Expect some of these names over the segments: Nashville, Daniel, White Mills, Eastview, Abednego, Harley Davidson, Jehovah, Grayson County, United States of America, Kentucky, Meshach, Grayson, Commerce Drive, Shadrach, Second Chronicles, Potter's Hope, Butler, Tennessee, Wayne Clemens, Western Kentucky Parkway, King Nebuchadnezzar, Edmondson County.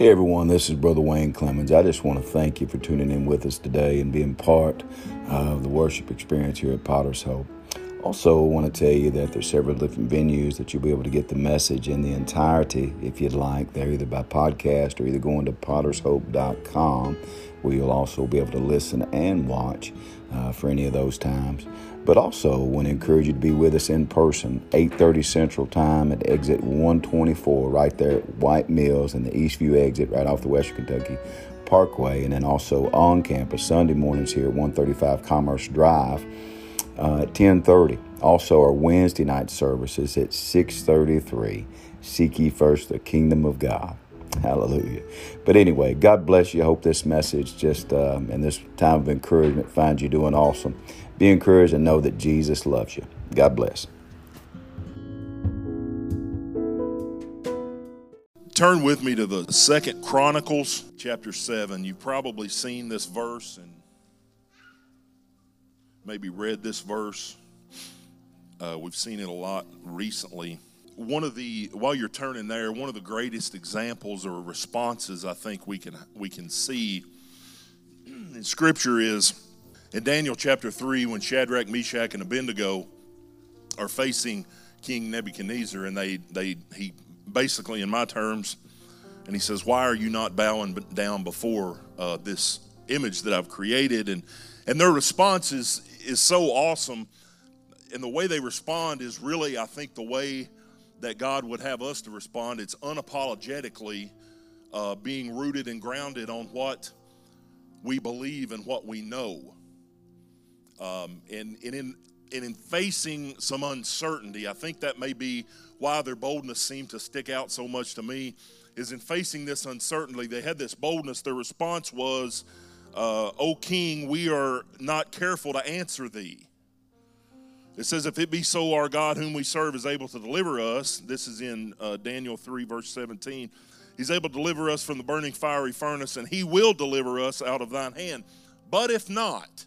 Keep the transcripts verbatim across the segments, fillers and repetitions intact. Hey everyone, this is Brother Wayne Clemens. I just want to thank you for tuning in with us today and being part of the worship experience here at Potter's Hope. Also, I want to tell you that there's several different venues that you'll be able to get the message in the entirety if you'd like. They're either by podcast or either going to potters hope dot com, where you'll also be able to listen and watch uh, for any of those times. But also, I want to encourage you to be with us in person, eight thirty Central Time at exit one twenty-four, right there at White Mills and the Eastview exit right off the Western Kentucky Parkway, and then also on campus Sunday mornings here at one thirty-five Commerce Drive. Uh, at ten thirty. Also, our Wednesday night services at six thirty-three. Seek ye first the kingdom of God. Hallelujah. But anyway, God bless you. I hope this message just um, and this time of encouragement finds you doing awesome. Be encouraged and know that Jesus loves you. God bless. Turn with me to the Second Chronicles chapter seven. You've probably seen this verse and maybe read this verse. Uh, we've seen it a lot recently. One of the, while you're turning there, one of the greatest examples or responses I think we can we can see in Scripture is in Daniel chapter three, when Shadrach, Meshach, and Abednego are facing King Nebuchadnezzar, and they they he basically, in my terms, and he says, "Why are you not bowing down before uh, this image that I've created?" and And their response is, is so awesome. And the way they respond is really, I think, the way that God would have us to respond. It's unapologetically uh, being rooted and grounded on what we believe and what we know. Um, and, and, in, and in facing some uncertainty, I think that may be why their boldness seemed to stick out so much to me, is in facing this uncertainty, they had this boldness. Their response was, Uh, "O King, we are not careful to answer thee." It says, "If it be so, our God whom we serve is able to deliver us." This is in uh, Daniel three, verse seventeen. "He's able to deliver us from the burning fiery furnace, and he will deliver us out of thine hand. But if not,"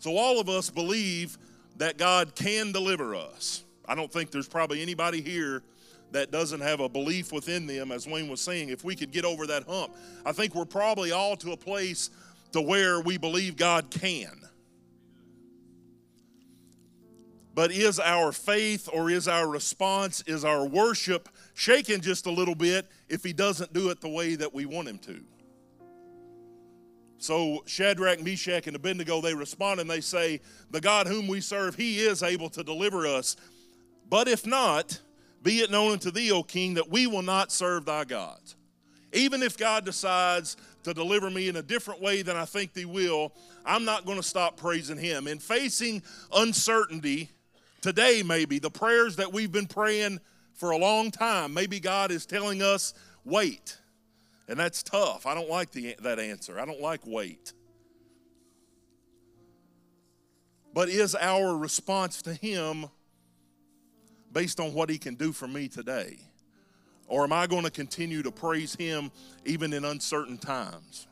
so all of us believe that God can deliver us. I don't think there's probably anybody here that doesn't have a belief within them, as Wayne was saying, if we could get over that hump. I think we're probably all to a place to where we believe God can. But is our faith or is our response, is our worship shaken just a little bit if he doesn't do it the way that we want him to? So Shadrach, Meshach, and Abednego, they respond and they say, "The God whom we serve, he is able to deliver us. But if not, be it known unto thee, O King, that we will not serve thy gods." Even if God decides to deliver me in a different way than I think thee will, I'm not going to stop praising him. In facing uncertainty, today maybe, the prayers that we've been praying for a long time, maybe God is telling us, wait. And that's tough. I don't like the, that answer. I don't like wait. But is our response to him based on what he can do for me today? Or am I going to continue to praise him even in uncertain times?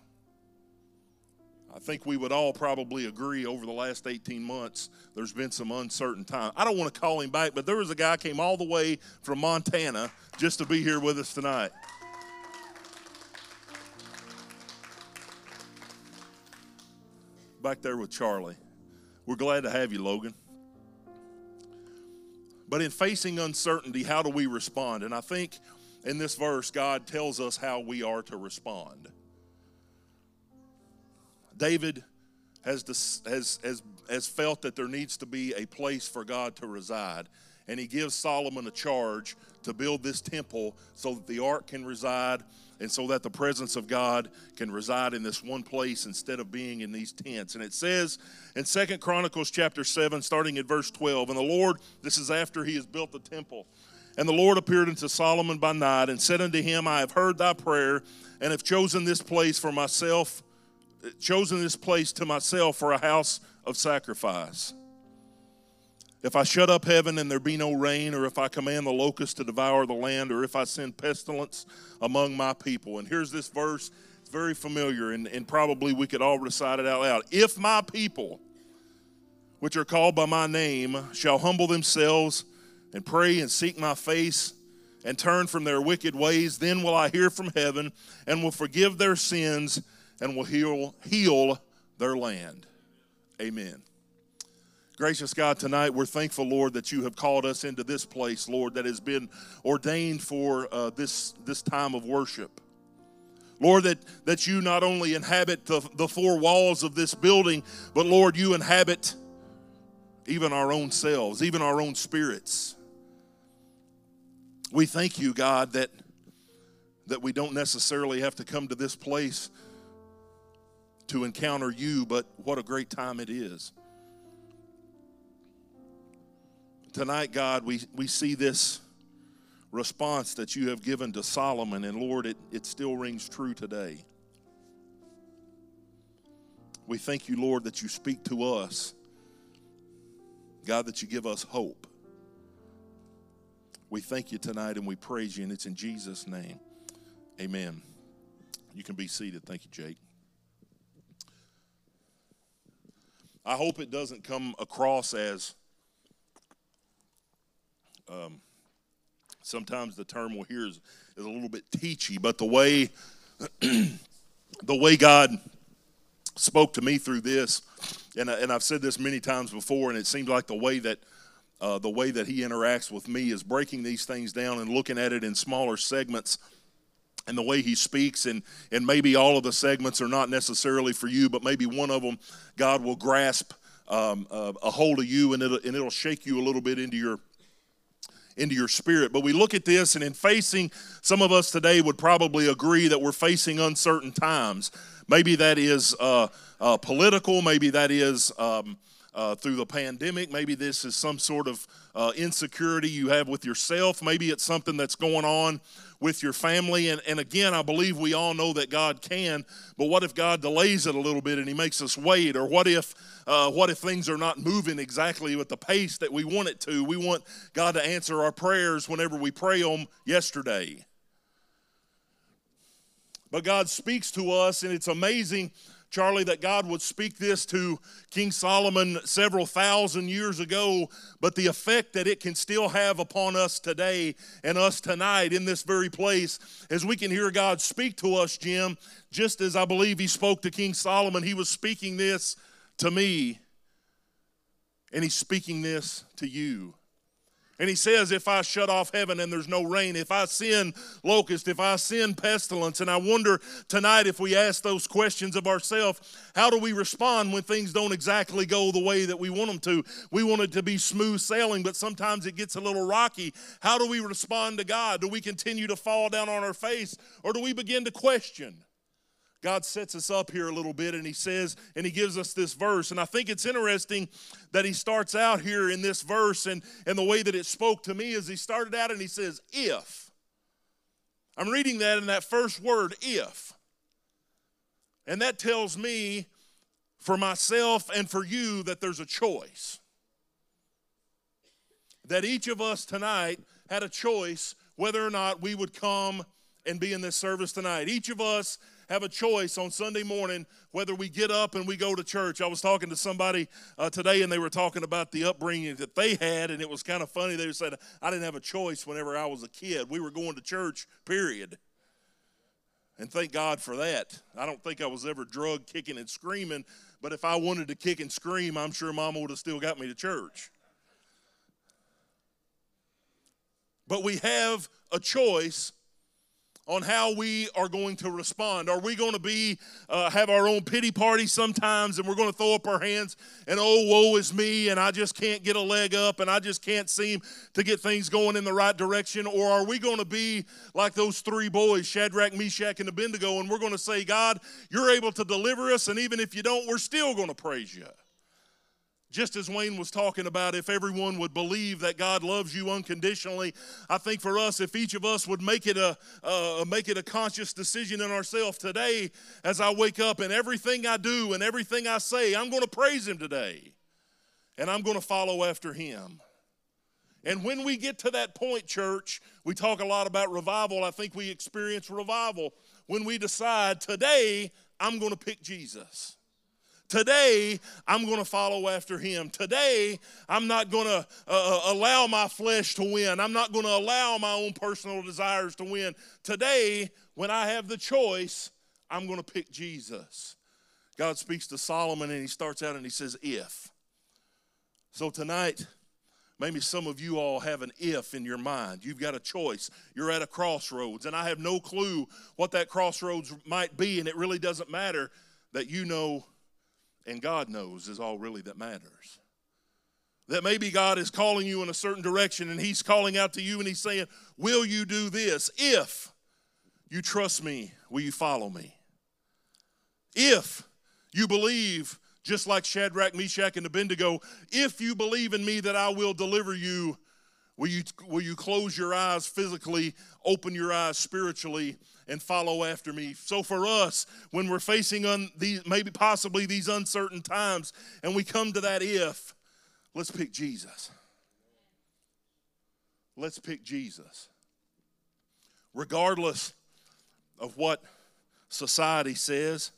I think we would all probably agree over the last eighteen months, there's been some uncertain time. I don't want to call him back, but there was a guy came all the way from Montana just to be here with us tonight. Back there with Charlie. We're glad to have you, Logan. But in facing uncertainty, how do we respond? And I think in this verse, God tells us how we are to respond. David has, dis, has, has, has felt that there needs to be a place for God to reside. And he gives Solomon a charge to build this temple so that the ark can reside and so that the presence of God can reside in this one place instead of being in these tents. And it says in Second Chronicles chapter seven, starting at verse twelve, "And the Lord," this is after he has built the temple, "and the Lord appeared unto Solomon by night and said unto him, I have heard thy prayer and have chosen this place for myself, chosen this place to myself for a house of sacrifice. If I shut up heaven and there be no rain, or if I command the locust to devour the land, or if I send pestilence among my people." And here's this verse. It's very familiar, and, and probably we could all recite it out loud. "If my people, which are called by my name, shall humble themselves and pray and seek my face and turn from their wicked ways. Then will I hear from heaven and will forgive their sins and will heal, heal their land. Amen. Gracious God, tonight we're thankful, Lord, that you have called us into this place, Lord, that has been ordained for uh, this, this time of worship. Lord, that, that you not only inhabit the, the four walls of this building, but, Lord, you inhabit even our own selves, even our own spirits. We thank you, God, that, that we don't necessarily have to come to this place to encounter you, but what a great time it is. Tonight, God, we, we see this response that you have given to Solomon, and Lord, it, it still rings true today. We thank you, Lord, that you speak to us. God, that you give us hope. We thank you tonight and we praise you, and it's in Jesus' name. Amen. You can be seated. Thank you, Jake. I hope it doesn't come across as, um, sometimes the term we'll hear is, is a little bit teachy, but the way, the way God spoke to me through this, and, I, and I've said this many times before, and it seems like the way that, uh, the way that he interacts with me is breaking these things down and looking at it in smaller segments. And the way he speaks, and, and maybe all of the segments are not necessarily for you, but maybe one of them, God will grasp um, uh, a hold of you, and it'll, and it'll shake you a little bit into your, into your spirit. But we look at this, and in facing, some of us today would probably agree that we're facing uncertain times. Maybe that is uh, uh, political, maybe that is um, uh, through the pandemic, maybe this is some sort of uh, insecurity you have with yourself, maybe it's something that's going on with your family. And, and again, I believe we all know that God can, but what if God delays it a little bit and he makes us wait? Or what if uh, what if things are not moving exactly at the pace that we want it to? We want God to answer our prayers whenever we pray them yesterday. But God speaks to us, and it's amazing, Charlie, that God would speak this to King Solomon several thousand years ago, but the effect that it can still have upon us today and us tonight in this very place, as we can hear God speak to us, Jim, just as I believe he spoke to King Solomon, he was speaking this to me, and he's speaking this to you. And he says, if I shut off heaven and there's no rain, if I send locust, if I send pestilence, and I wonder tonight if we ask those questions of ourselves, how do we respond when things don't exactly go the way that we want them to? We want it to be smooth sailing, but sometimes it gets a little rocky. How do we respond to God? Do we continue to fall down on our face, or do we begin to question? God sets us up here a little bit, and he says, and he gives us this verse. And I think it's interesting that he starts out here in this verse, and, and the way that it spoke to me is he started out and he says, if. I'm reading that in that first word, if. And that tells me for myself and for you that there's a choice. That each of us tonight had a choice whether or not we would come and be in this service tonight. Each of us have a choice on Sunday morning whether we get up and we go to church. I was talking to somebody uh, today, and they were talking about the upbringing that they had, and it was kind of funny. They said, I didn't have a choice whenever I was a kid. We were going to church, period. And thank God for that. I don't think I was ever drugged, kicking, and screaming, but if I wanted to kick and scream, I'm sure Mama would have still got me to church. But we have a choice on how we are going to respond. Are we going to be uh, have our own pity party sometimes, and we're going to throw up our hands and, oh, woe is me, and I just can't get a leg up, and I just can't seem to get things going in the right direction? Or are we going to be like those three boys, Shadrach, Meshach, and Abednego, and we're going to say, God, you're able to deliver us, and even if you don't, we're still going to praise you? Just as Wayne was talking about, if everyone would believe that God loves you unconditionally, I think for us, if each of us would make it a uh, make it a conscious decision in ourselves today, as I wake up and everything I do and everything I say, I'm going to praise him today, and I'm going to follow after him. And when we get to that point, church, we talk a lot about revival. I think we experience revival when we decide today I'm going to pick Jesus. Today, I'm going to follow after him. Today, I'm not going to uh, allow my flesh to win. I'm not going to allow my own personal desires to win. Today, when I have the choice, I'm going to pick Jesus. God speaks to Solomon, and he starts out and he says, if. So tonight, maybe some of you all have an if in your mind. You've got a choice. You're at a crossroads, and I have no clue what that crossroads might be, and it really doesn't matter. That you know and God knows is all really that matters. That maybe God is calling you in a certain direction, and he's calling out to you, and he's saying, will you do this? If you trust me, will you follow me? If you believe, just like Shadrach, Meshach, and Abednego, if you believe in me that I will deliver you, will you, will you close your eyes physically, open your eyes spiritually, and follow after me? So for us, when we're facing un, these, maybe possibly these uncertain times, and we come to that if, let's pick Jesus. Let's pick Jesus. Regardless of what society says,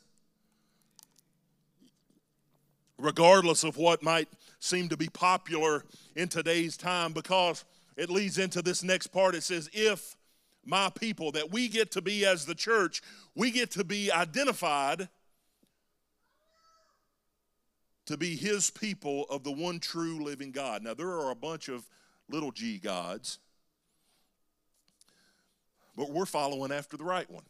regardless of what might seem to be popular in today's time, because it leads into this next part. It says, if my people, that we get to be as the church, we get to be identified to be his people of the one true living God. Now, there are a bunch of little g gods, but we're following after the right one.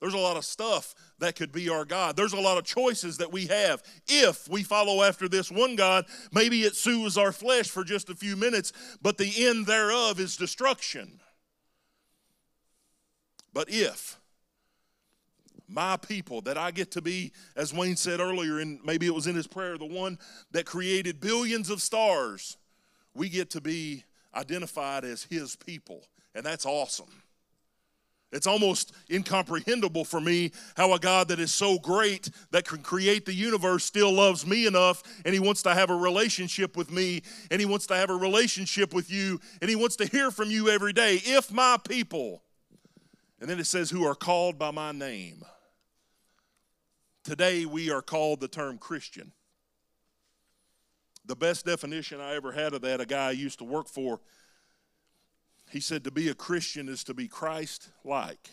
There's a lot of stuff that could be our God. There's a lot of choices that we have. If we follow after this one God, maybe it soothes our flesh for just a few minutes, but the end thereof is destruction. But if my people, that I get to be, as Wayne said earlier, and maybe it was in his prayer, the one that created billions of stars, we get to be identified as his people, and that's awesome. It's almost incomprehensible for me how a God that is so great, that can create the universe, still loves me enough, and he wants to have a relationship with me, and he wants to have a relationship with you, and he wants to hear from you every day. If my people, and then it says, who are called by my name. Today we are called the term Christian. The best definition I ever had of that, a guy I used to work for, he said to be a Christian is to be Christ-like.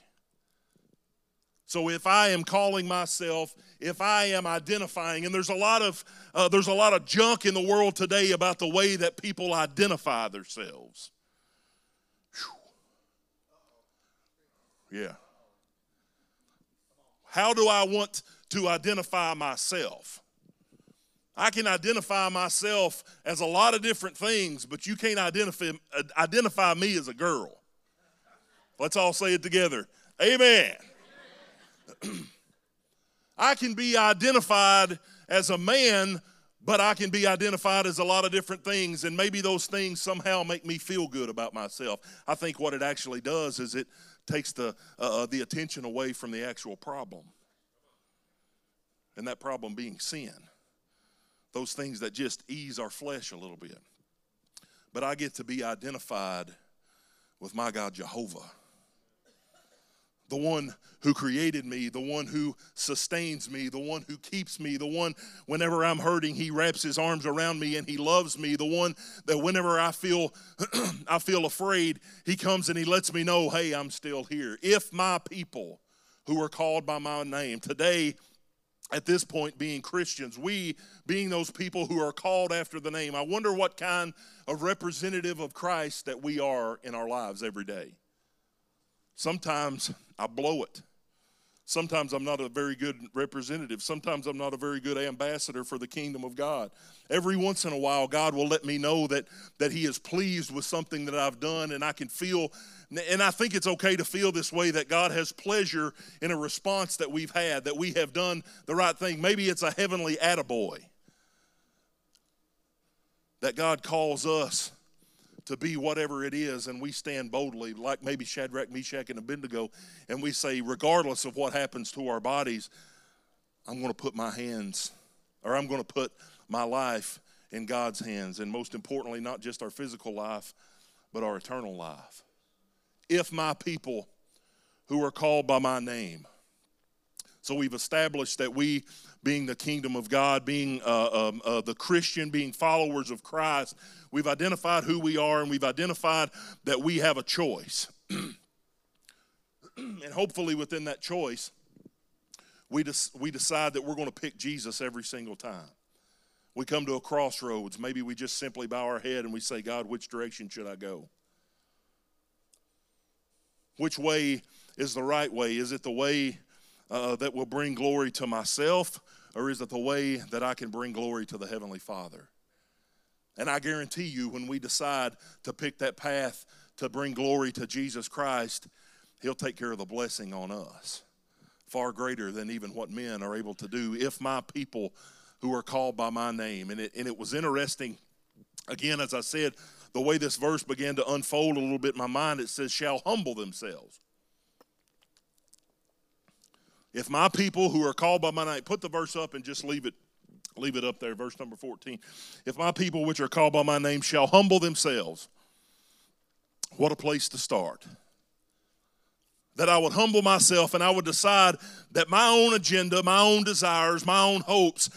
So if I am calling myself, if I am identifying, and there's a lot of uh, there's a lot of junk in the world today about the way that people identify themselves. Whew. Yeah. How do I want to identify myself? I can identify myself as a lot of different things, but you can't identify, identify me as a girl. Let's all say it together. Amen. I can be identified as a man, but I can be identified as a lot of different things, and maybe those things somehow make me feel good about myself. I think what it actually does is it takes the, uh, the attention away from the actual problem, and that problem being sin. Those things that just ease our flesh a little bit. But I get to be identified with my God Jehovah, the one who created me, the one who sustains me, the one who keeps me, the one whenever I'm hurting, he wraps his arms around me and he loves me, the one that whenever I feel I feel afraid, he comes and he lets me know, hey, I'm still here. If my people who are called by my name, today, at this point, being Christians, we being those people who are called after the name, I wonder what kind of representative of Christ that we are in our lives every day. Sometimes I blow it. Sometimes I'm not a very good representative. Sometimes I'm not a very good ambassador for the kingdom of God. Every once in a while, God will let me know that, that he is pleased with something that I've done, and I can feel, and I think it's okay to feel this way, that God has pleasure in a response that we've had, that we have done the right thing. Maybe it's a heavenly attaboy that God calls us to be whatever it is, and we stand boldly, like maybe Shadrach, Meshach, and Abednego, and we say, regardless of what happens to our bodies, I'm going to put my hands, or I'm going to put my life in God's hands, and most importantly, not just our physical life, but our eternal life. If my people who are called by my name. So we've established that we, being the kingdom of God, being uh, um, uh, the Christian, being followers of Christ, we've identified who we are, and we've identified that we have a choice. And hopefully within that choice, we, des- we decide that we're going to pick Jesus every single time. We come to a crossroads. Maybe we just simply bow our head and we say, God, which direction should I go? Which way is the right way? Is it the way uh, that will bring glory to myself, or is it the way that I can bring glory to the Heavenly Father? And I guarantee you, when we decide to pick that path to bring glory to Jesus Christ, He'll take care of the blessing on us, far greater than even what men are able to do, if my people who are called by my name. And it, and it was interesting, again, as I said, the way this verse began to unfold a little bit in my mind, it says, shall humble themselves. If my people who are called by my name, put the verse up and just leave it, leave it up there, verse number fourteen. If my people which are called by my name shall humble themselves. What a place to start. That I would humble myself, and I would decide that my own agenda, my own desires, my own hopes,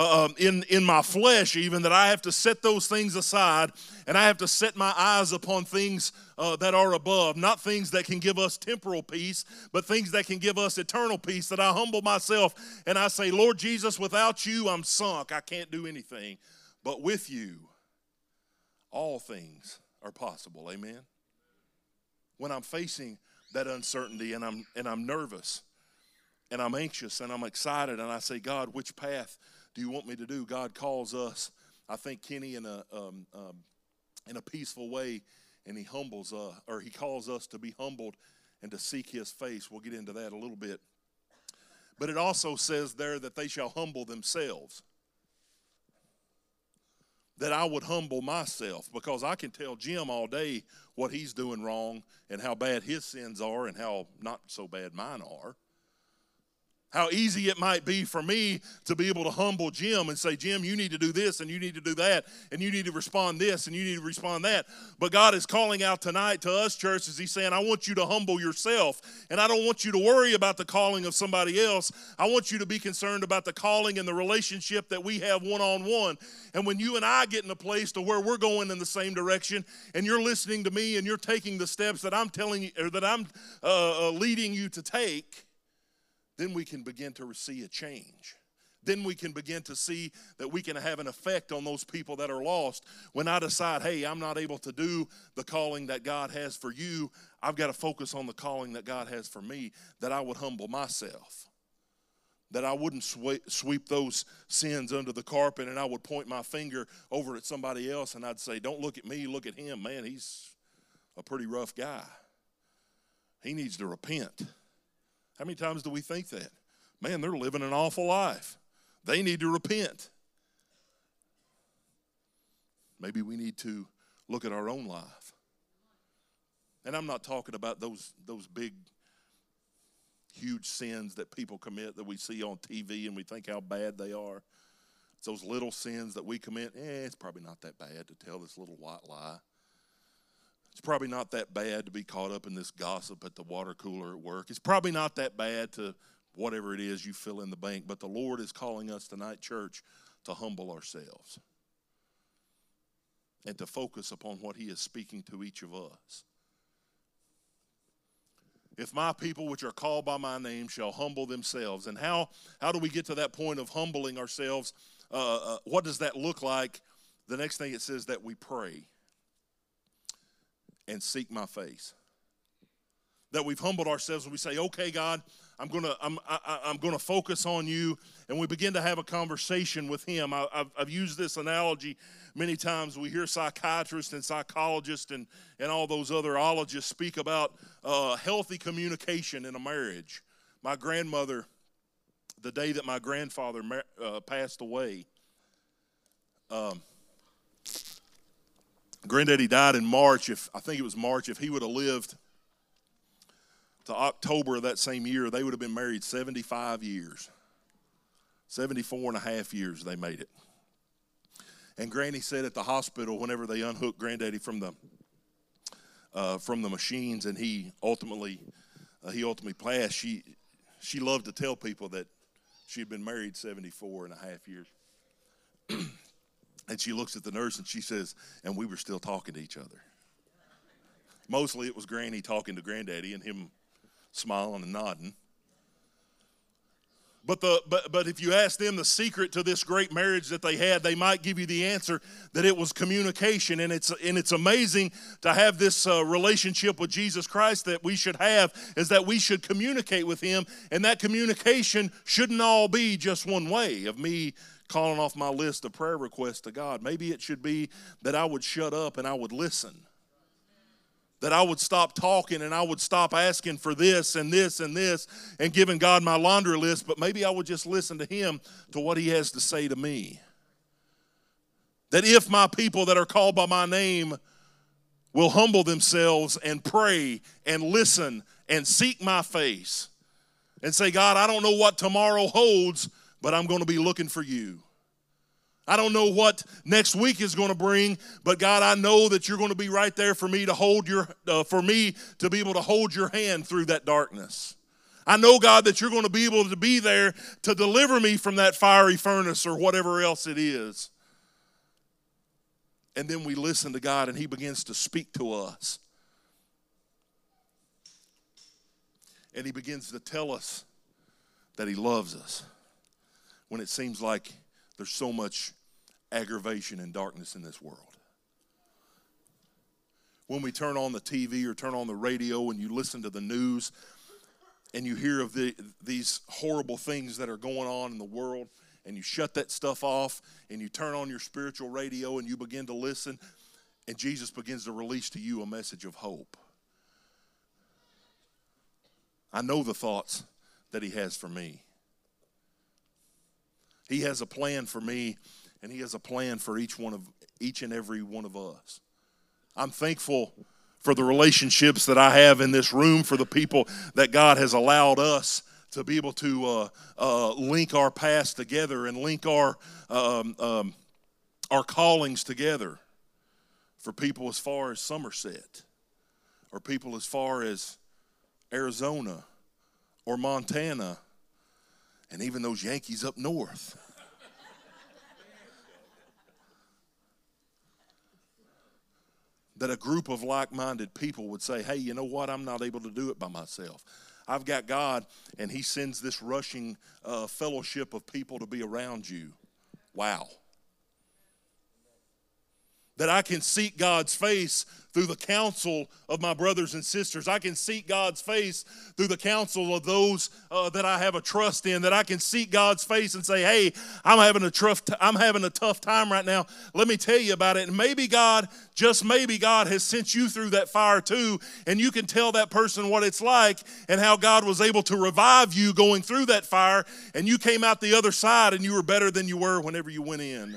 Uh, in, in my flesh even, that I have to set those things aside, and I have to set my eyes upon things uh, that are above, not things that can give us temporal peace, but things that can give us eternal peace, that I humble myself and I say, Lord Jesus, without you I'm sunk. I can't do anything. But with you, all things are possible. Amen? When I'm facing that uncertainty and I'm, and I'm nervous and I'm anxious and I'm excited and I say, God, which path do you want me to do? God calls us, I think, Kenny, in a um, um, in a peaceful way, and he humbles us, or he calls us to be humbled and to seek his face. We'll get into that a little bit. But it also says there that they shall humble themselves. That I would humble myself, because I can tell Jim all day what he's doing wrong and how bad his sins are and how not so bad mine are. How easy it might be for me to be able to humble Jim and say, Jim, you need to do this, and you need to do that, and you need to respond this, and you need to respond that. But God is calling out tonight to us, church, as he's saying, I want you to humble yourself, and I don't want you to worry about the calling of somebody else. I want you to be concerned about the calling and the relationship that we have one-on-one. And when you and I get in a place to where we're going in the same direction, and you're listening to me, and you're taking the steps that I'm telling you, or that I'm uh, leading you to take, then we can begin to see a change. Then we can begin to see that we can have an effect on those people that are lost. When I decide, hey, I'm not able to do the calling that God has for you, I've got to focus on the calling that God has for me, that I would humble myself, that I wouldn't sweep those sins under the carpet, and I would point my finger over at somebody else, and I'd say, don't look at me, look at him. Man, he's a pretty rough guy. He needs to repent. How many times do we think that? Man, they're living an awful life. They need to repent. Maybe we need to look at our own life. And I'm not talking about those, those big, huge sins that people commit that we see on T V and we think how bad they are. It's those little sins that we commit. Eh, it's probably not that bad to tell this little white lie. It's probably not that bad to be caught up in this gossip at the water cooler at work. It's probably not that bad to whatever it is you fill in the bank. But the Lord is calling us tonight, church, to humble ourselves and to focus upon what he is speaking to each of us. If my people which are called by my name shall humble themselves. And how, how do we get to that point of humbling ourselves? Uh, uh, what does that look like? The next thing it says that we pray and seek my face. That we've humbled ourselves and we say, okay, God, I'm gonna I'm I, I'm gonna focus on you, and we begin to have a conversation with him. I, I've, I've used this analogy many times. We hear psychiatrists and psychologists and and all those other ologists speak about uh, healthy communication in a marriage. My grandmother, the day that my grandfather uh, passed away, um. Granddaddy died in March, if I think it was March. If he would have lived to October of that same year, they would have been married seventy-five years. seventy-four and a half years they made it. And Granny said at the hospital, whenever they unhooked Granddaddy from the uh, from the machines, and he ultimately uh, he ultimately passed, she she loved to tell people that she had been married seventy-four and a half years. And she looks at the nurse and she says, and we were still talking to each other. Mostly it was Granny talking to Granddaddy and him smiling and nodding. But, the, but, but if you ask them the secret to this great marriage that they had, they might give you the answer that it was communication. And it's, and it's amazing to have this uh, relationship with Jesus Christ that we should have, is that we should communicate with him. And that communication shouldn't all be just one way of me calling off my list of prayer requests to God. Maybe it should be that I would shut up and I would listen. That I would stop talking and I would stop asking for this and this and this and giving God my laundry list, but maybe I would just listen to him, to what he has to say to me. That if my people that are called by my name will humble themselves and pray and listen and seek my face and say, God, I don't know what tomorrow holds, but I'm going to be looking for you. I don't know what next week is going to bring, but God, I know that you're going to be right there for me to hold your, uh, for me to be able to hold your hand through that darkness. I know, God, that you're going to be able to be there to deliver me from that fiery furnace or whatever else it is. And then we listen to God and he begins to speak to us. And he begins to tell us that he loves us when it seems like there's so much aggravation and darkness in this world. When we turn on the T V or turn on the radio and you listen to the news and you hear of the, these horrible things that are going on in the world, and you shut that stuff off and you turn on your spiritual radio and you begin to listen, and Jesus begins to release to you a message of hope. I know the thoughts that he has for me. He has a plan for me, and he has a plan for each one of each and every one of us. I'm thankful for the relationships that I have in this room, for the people that God has allowed us to be able to uh, uh, link our past together and link our um, um, our callings together. For people as far as Somerset, or people as far as Arizona or Montana, and even those Yankees up north. That a group of like-minded people would say, hey, you know what? I'm not able to do it by myself. I've got God, and he sends this rushing uh, fellowship of people to be around you. Wow. That I can seek God's face through the counsel of my brothers and sisters. I can seek God's face through the counsel of those uh, that I have a trust in, that I can seek God's face and say, hey, I'm having a tough t- I'm having a tough time right now. Let me tell you about it. And maybe God, just maybe God has sent you through that fire too, and you can tell that person what it's like and how God was able to revive you going through that fire, and you came out the other side and you were better than you were whenever you went in.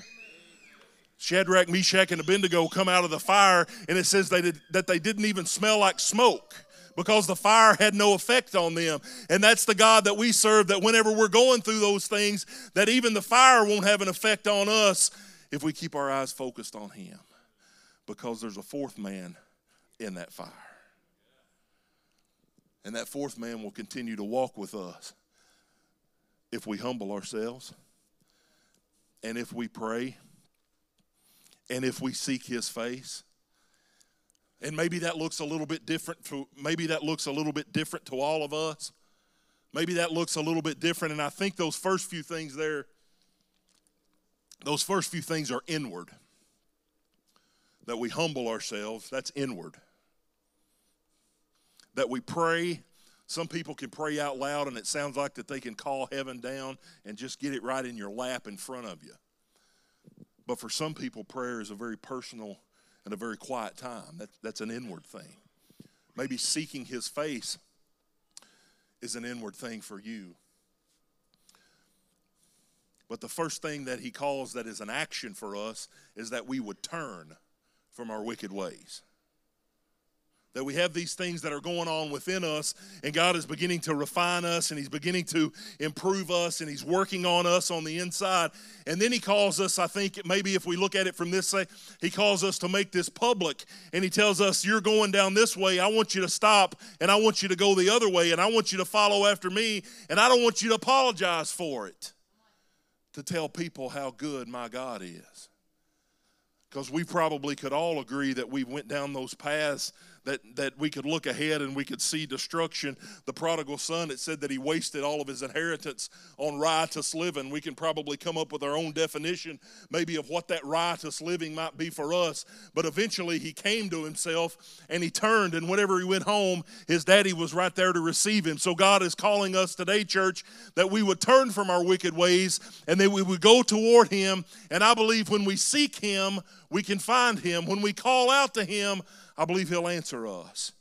Shadrach, Meshach, and Abednego come out of the fire, and it says they did, that they didn't even smell like smoke, because the fire had no effect on them. And that's the God that we serve, that whenever we're going through those things, that even the fire won't have an effect on us if we keep our eyes focused on him, because there's a fourth man in that fire. And that fourth man will continue to walk with us if we humble ourselves, and if we pray, and if we seek his face. And maybe that looks a little bit different to maybe that looks a little bit different to all of us. Maybe that looks a little bit different. And I think those first few things there, those first few things are inward. That we humble ourselves, that's inward. That we pray. Some people can pray out loud, and it sounds like that they can call heaven down and just get it right in your lap in front of you. But for some people, prayer is a very personal and a very quiet time. That, that's an inward thing. Maybe seeking his face is an inward thing for you. But the first thing that he calls that is an action for us is that we would turn from our wicked ways. that we have these things that are going on within us, and God is beginning to refine us, and he's beginning to improve us, and he's working on us on the inside. And then he calls us, I think maybe if we look at it from this way, he calls us to make this public, and he tells us, you're going down this way. I want you to stop, and I want you to go the other way, and I want you to follow after me, and I don't want you to apologize for it, to tell people how good my God is. Because we probably could all agree that we went down those paths that, that we could look ahead and we could see destruction. The prodigal son, it said that he wasted all of his inheritance on riotous living. We can probably come up with our own definition maybe of what that riotous living might be for us. But eventually he came to himself and he turned, and whenever he went home, his daddy was right there to receive him. So God is calling us today, church, that we would turn from our wicked ways and that we would go toward him. And I believe when we seek him, we can find him. When we call out to him, I believe he'll answer us,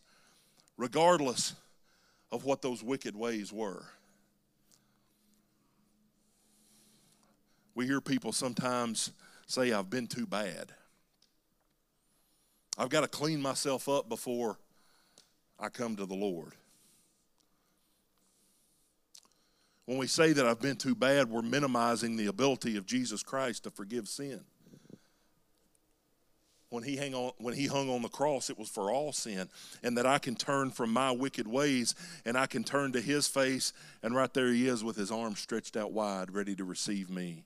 regardless of what those wicked ways were. We hear people sometimes say, I've been too bad. I've got to clean myself up before I come to the Lord. When we say that I've been too bad, we're minimizing the ability of Jesus Christ to forgive sin. When he, hang on, when he hung on the cross, it was for all sin, and that I can turn from my wicked ways and I can turn to his face, and right there he is with his arms stretched out wide, ready to receive me.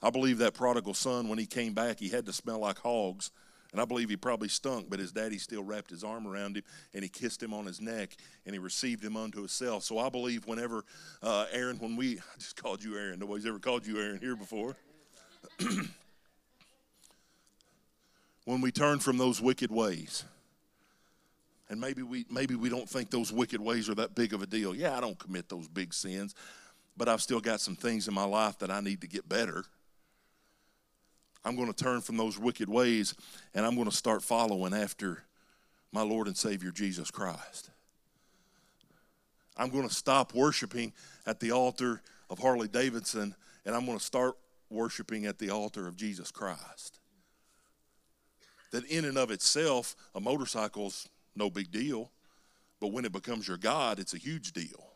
I believe that prodigal son, when he came back, he had to smell like hogs, and I believe he probably stunk, but his daddy still wrapped his arm around him, and he kissed him on his neck, and he received him unto himself. So I believe whenever, uh, Aaron, when we, I just called you Aaron. Nobody's ever called you Aaron here before. When we turn from those wicked ways, and maybe we maybe we don't think those wicked ways are that big of a deal. Yeah, I don't commit those big sins, but I've still got some things in my life that I need to get better. I'm going to turn from those wicked ways, and I'm going to start following after my Lord and Savior Jesus Christ. I'm going to stop worshiping at the altar of Harley Davidson, and I'm going to start worshiping at the altar of Jesus Christ. That in and of itself, a motorcycle's no big deal, but when it becomes your God, it's a huge deal.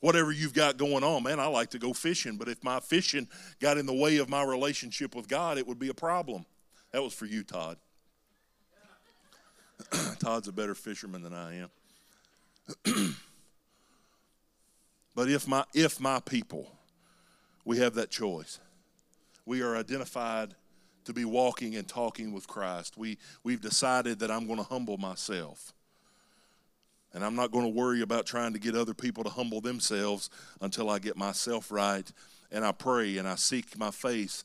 Whatever you've got going on, man, I like to go fishing, but if my fishing got in the way of my relationship with God, it would be a problem. That was for you, Todd. Todd's a better fisherman than I am. But if my, if my people, we have that choice. We are identified to be walking and talking with Christ. We, we've decided that I'm going to humble myself. And I'm not going to worry about trying to get other people to humble themselves until I get myself right. And I pray and I seek my face.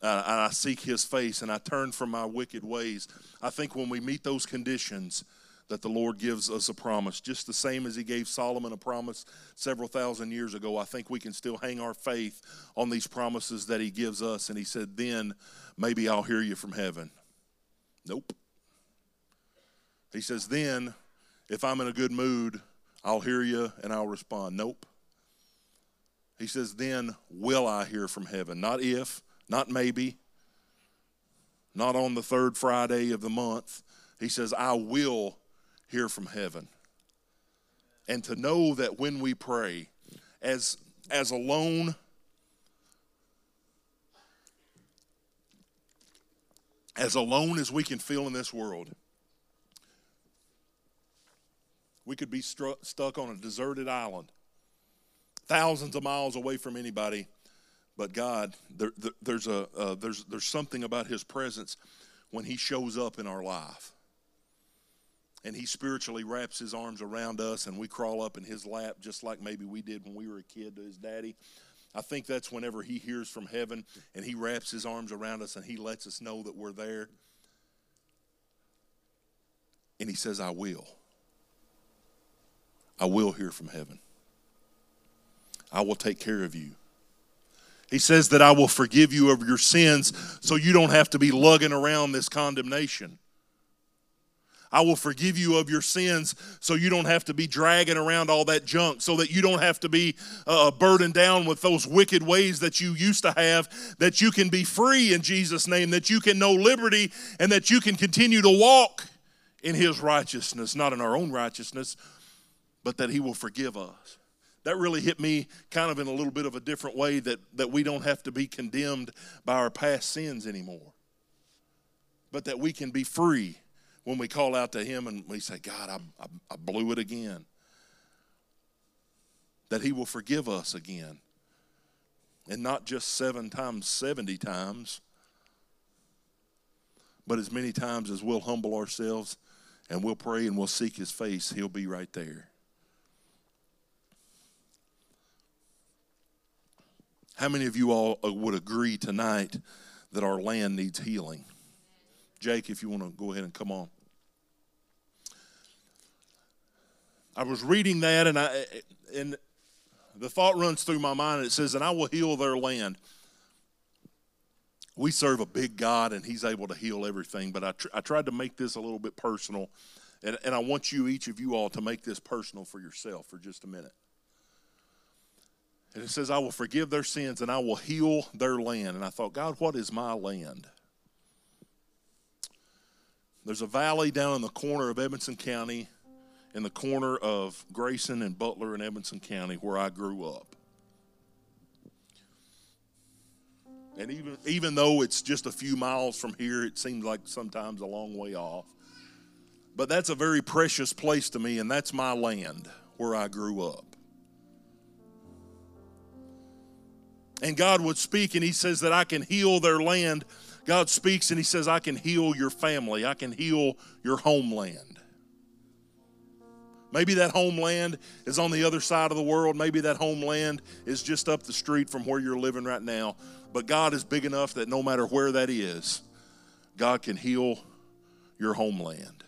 Uh, and I seek his face and I turn from my wicked ways. I think when we meet those conditions that the Lord gives us a promise, just the same as he gave Solomon a promise several thousand years ago, I think we can still hang our faith on these promises that he gives us. And he said, then maybe I'll hear you from heaven. Nope. He says, then if I'm in a good mood, I'll hear you and I'll respond. Nope. He says, then will I hear from heaven? Not if, not maybe, not on the third Friday of the month. He says, I will hear from heaven. And to know that when we pray, as as alone as alone as we can feel in this world, we could be struck, stuck on a deserted island, thousands of miles away from anybody, but God, there, there, there's a uh, there's there's something about his presence when he shows up in our life. And he spiritually wraps his arms around us, and we crawl up in his lap just like maybe we did when we were a kid to his daddy. I think that's whenever he hears from heaven and he wraps his arms around us and he lets us know that we're there. And he says, I will. I will hear from heaven. I will take care of you. He says that I will forgive you of your sins so you don't have to be lugging around this condemnation. I will forgive you of your sins so you don't have to be dragging around all that junk, so that you don't have to be uh, burdened down with those wicked ways that you used to have, that you can be free in Jesus' name, that you can know liberty, and that you can continue to walk in his righteousness, not in our own righteousness, but that he will forgive us. That really hit me kind of in a little bit of a different way, that, that we don't have to be condemned by our past sins anymore, but that we can be free when we call out to him and we say, God, I, I, I blew it again. That he will forgive us again, and not just seven times, seventy times, but as many times as we'll humble ourselves and we'll pray and we'll seek his face, he'll be right there. How many of you all would agree tonight that our land needs healing? Jake, if you want to go ahead and come on. I was reading that, and I and the thought runs through my mind. It says, and I will heal their land. We serve a big God, and he's able to heal everything. But I, tr- I tried to make this a little bit personal, and, and I want you, each of you all, to make this personal for yourself for just a minute. And it says, I will forgive their sins, and I will heal their land. And I thought, God, what is my land? There's a valley down in the corner of Edmondson County, in the corner of Grayson and Butler in Edmondson County, where I grew up. And even, even though it's just a few miles from here, it seems like sometimes a long way off. But that's a very precious place to me, and that's my land where I grew up. And God would speak, and he says that I can heal their land. God speaks, and he says, I can heal your family. I can heal your homeland. Maybe that homeland is on the other side of the world. Maybe that homeland is just up the street from where you're living right now. But God is big enough that no matter where that is, God can heal your homeland.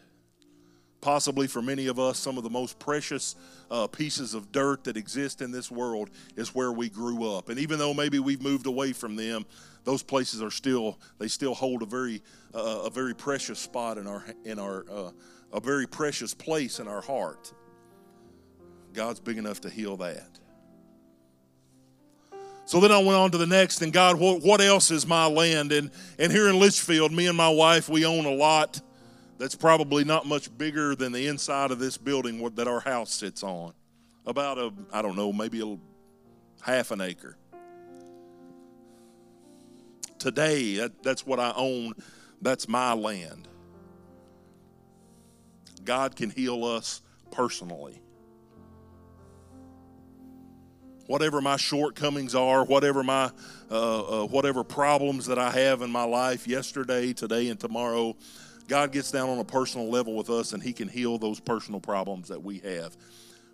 Possibly for many of us, some of the most precious uh, pieces of dirt that exist in this world is where we grew up. And even though maybe we've moved away from them, those places are still, they still hold a very, uh, a very precious spot in our, in our, uh, a very precious place in our heart. God's big enough to heal that. So then I went on to the next, and God, what, what else is my land? And, and here in Litchfield, me and my wife, we own a lot that's probably not much bigger than the inside of this building that our house sits on. About a, I don't know, maybe a half an acre. Today, that, that's what I own. That's my land. God can heal us personally. Whatever my shortcomings are, whatever my uh, uh, whatever problems that I have in my life yesterday, today, and tomorrow, God gets down on a personal level with us, and he can heal those personal problems that we have.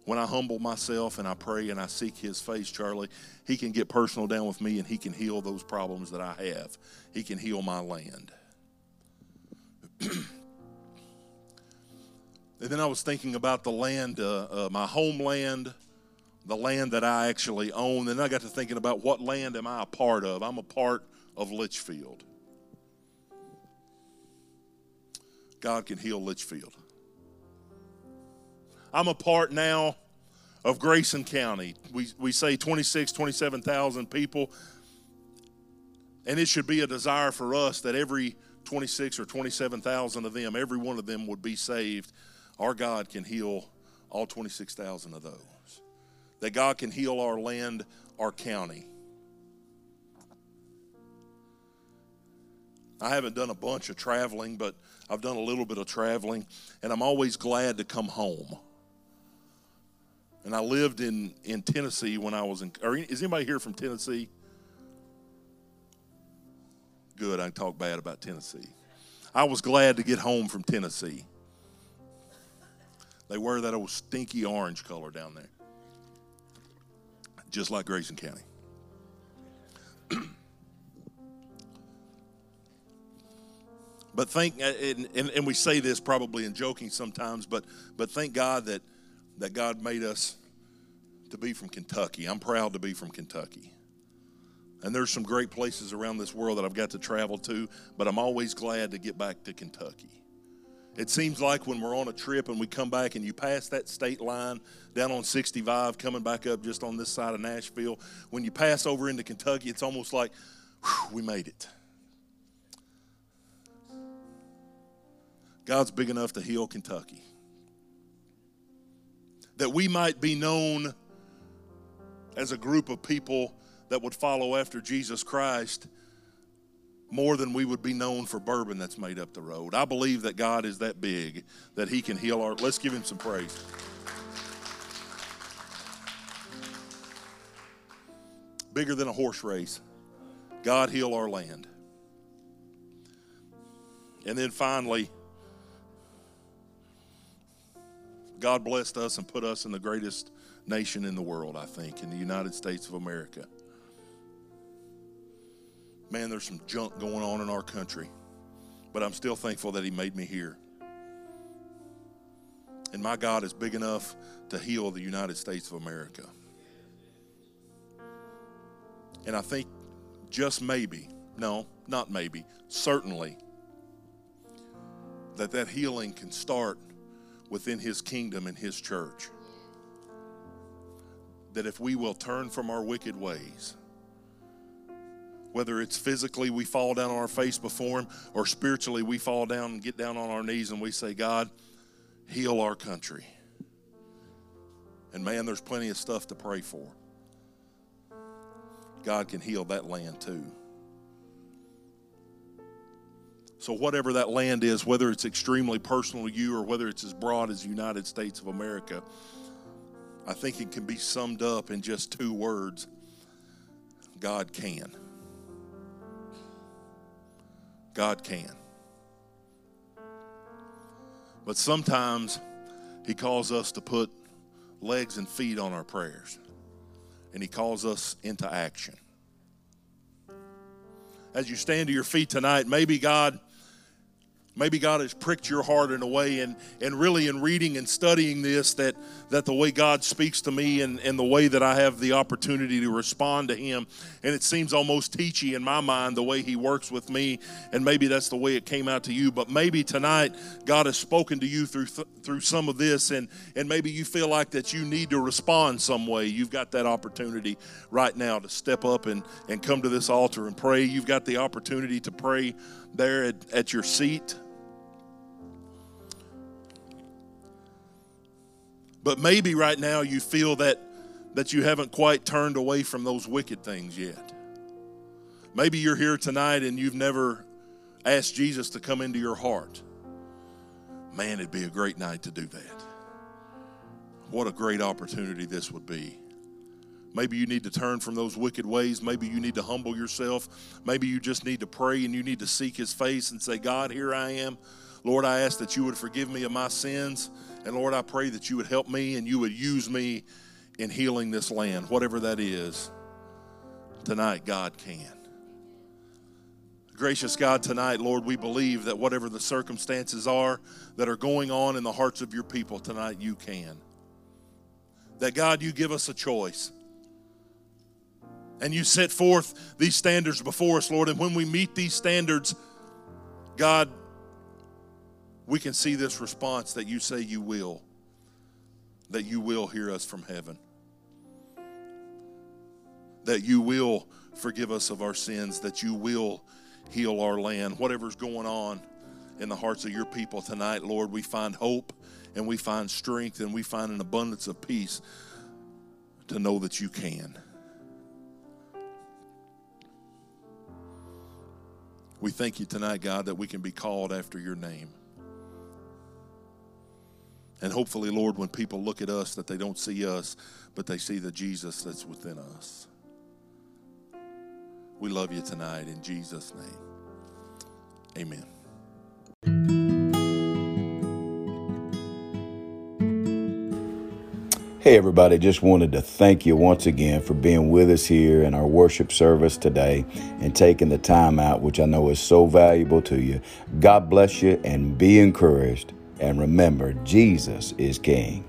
When I humble myself and I pray and I seek his face, Charlie, he can get personal down with me, and he can heal those problems that I have. He can heal my land. And then I was thinking about the land, uh, uh, my homeland, the land that I actually own. Then I got to thinking about, what land am I a part of? I'm a part of Litchfield. God can heal Litchfield. I'm a part now of Grayson County. We we say twenty-six, twenty-seven thousand people, and it should be a desire for us that every twenty-six or twenty-seven thousand of them, every one of them would be saved. Our God can heal all twenty-six thousand of those. That God can heal our land, our county. I haven't done a bunch of traveling, but I've done a little bit of traveling, and I'm always glad to come home. And I lived in, in Tennessee when I was in, or is anybody here from Tennessee? Good, I can talk bad about Tennessee. I was glad to get home from Tennessee. They wear that old stinky orange color down there, just like Grayson County. But thank, and, and, and we say this probably in joking sometimes, but but thank God that, that God made us to be from Kentucky. I'm proud to be from Kentucky. And there's some great places around this world that I've got to travel to, but I'm always glad to get back to Kentucky. It seems like when we're on a trip and we come back and you pass that state line down on sixty-five, coming back up just on this side of Nashville, when you pass over into Kentucky, it's almost like, whew, we made it. God's big enough to heal Kentucky. That we might be known as a group of people that would follow after Jesus Christ more than we would be known for bourbon that's made up the road. I believe that God is that big, that he can heal our... Let's give him some praise. Bigger than a horse race. God heal our land. And then finally, God blessed us and put us in the greatest nation in the world, I think, in the United States of America. Man, there's some junk going on in our country, but I'm still thankful that he made me here. And my God is big enough to heal the United States of America. And I think just maybe, no, not maybe, certainly, that that healing can start within his kingdom and his church. That if we will turn from our wicked ways, whether it's physically we fall down on our face before him, or spiritually we fall down and get down on our knees and we say, God, heal our country. And man, there's plenty of stuff to pray for. God can heal that land too. So whatever that land is, whether it's extremely personal to you or whether it's as broad as the United States of America, I think it can be summed up in just two words. God can. God can. But sometimes he calls us to put legs and feet on our prayers, and he calls us into action. As you stand to your feet tonight, maybe God Maybe God has pricked your heart in a way, and, and really in reading and studying this, that, that the way God speaks to me and, and the way that I have the opportunity to respond to him, and it seems almost teachy in my mind the way he works with me, and maybe that's the way it came out to you. But maybe tonight God has spoken to you through th- through some of this, and, and maybe you feel like that you need to respond some way. You've got that opportunity right now to step up and, and come to this altar and pray. You've got the opportunity to pray there at, at your seat. But maybe right now you feel that, that you haven't quite turned away from those wicked things yet. Maybe you're here tonight and you've never asked Jesus to come into your heart. Man, it'd be a great night to do that. What a great opportunity this would be. Maybe you need to turn from those wicked ways. Maybe you need to humble yourself. Maybe you just need to pray and you need to seek his face and say, God, here I am. Lord, I ask that you would forgive me of my sins. And Lord, I pray that you would help me and you would use me in healing this land, whatever that is. Tonight, God can. Gracious God, tonight, Lord, we believe that whatever the circumstances are that are going on in the hearts of your people tonight, you can. That, God, you give us a choice. And you set forth these standards before us, Lord. And when we meet these standards, God, we can see this response that you say you will, that you will hear us from heaven, that you will forgive us of our sins, that you will heal our land. Whatever's going on in the hearts of your people tonight, Lord, we find hope and we find strength and we find an abundance of peace to know that you can. We thank you tonight, God, that we can be called after your name. And hopefully, Lord, when people look at us, that they don't see us, but they see the Jesus that's within us. We love you tonight in Jesus' name. Amen. Hey, everybody, just wanted to thank you once again for being with us here in our worship service today and taking the time out, which I know is so valuable to you. God bless you and be encouraged. And remember, Jesus is King.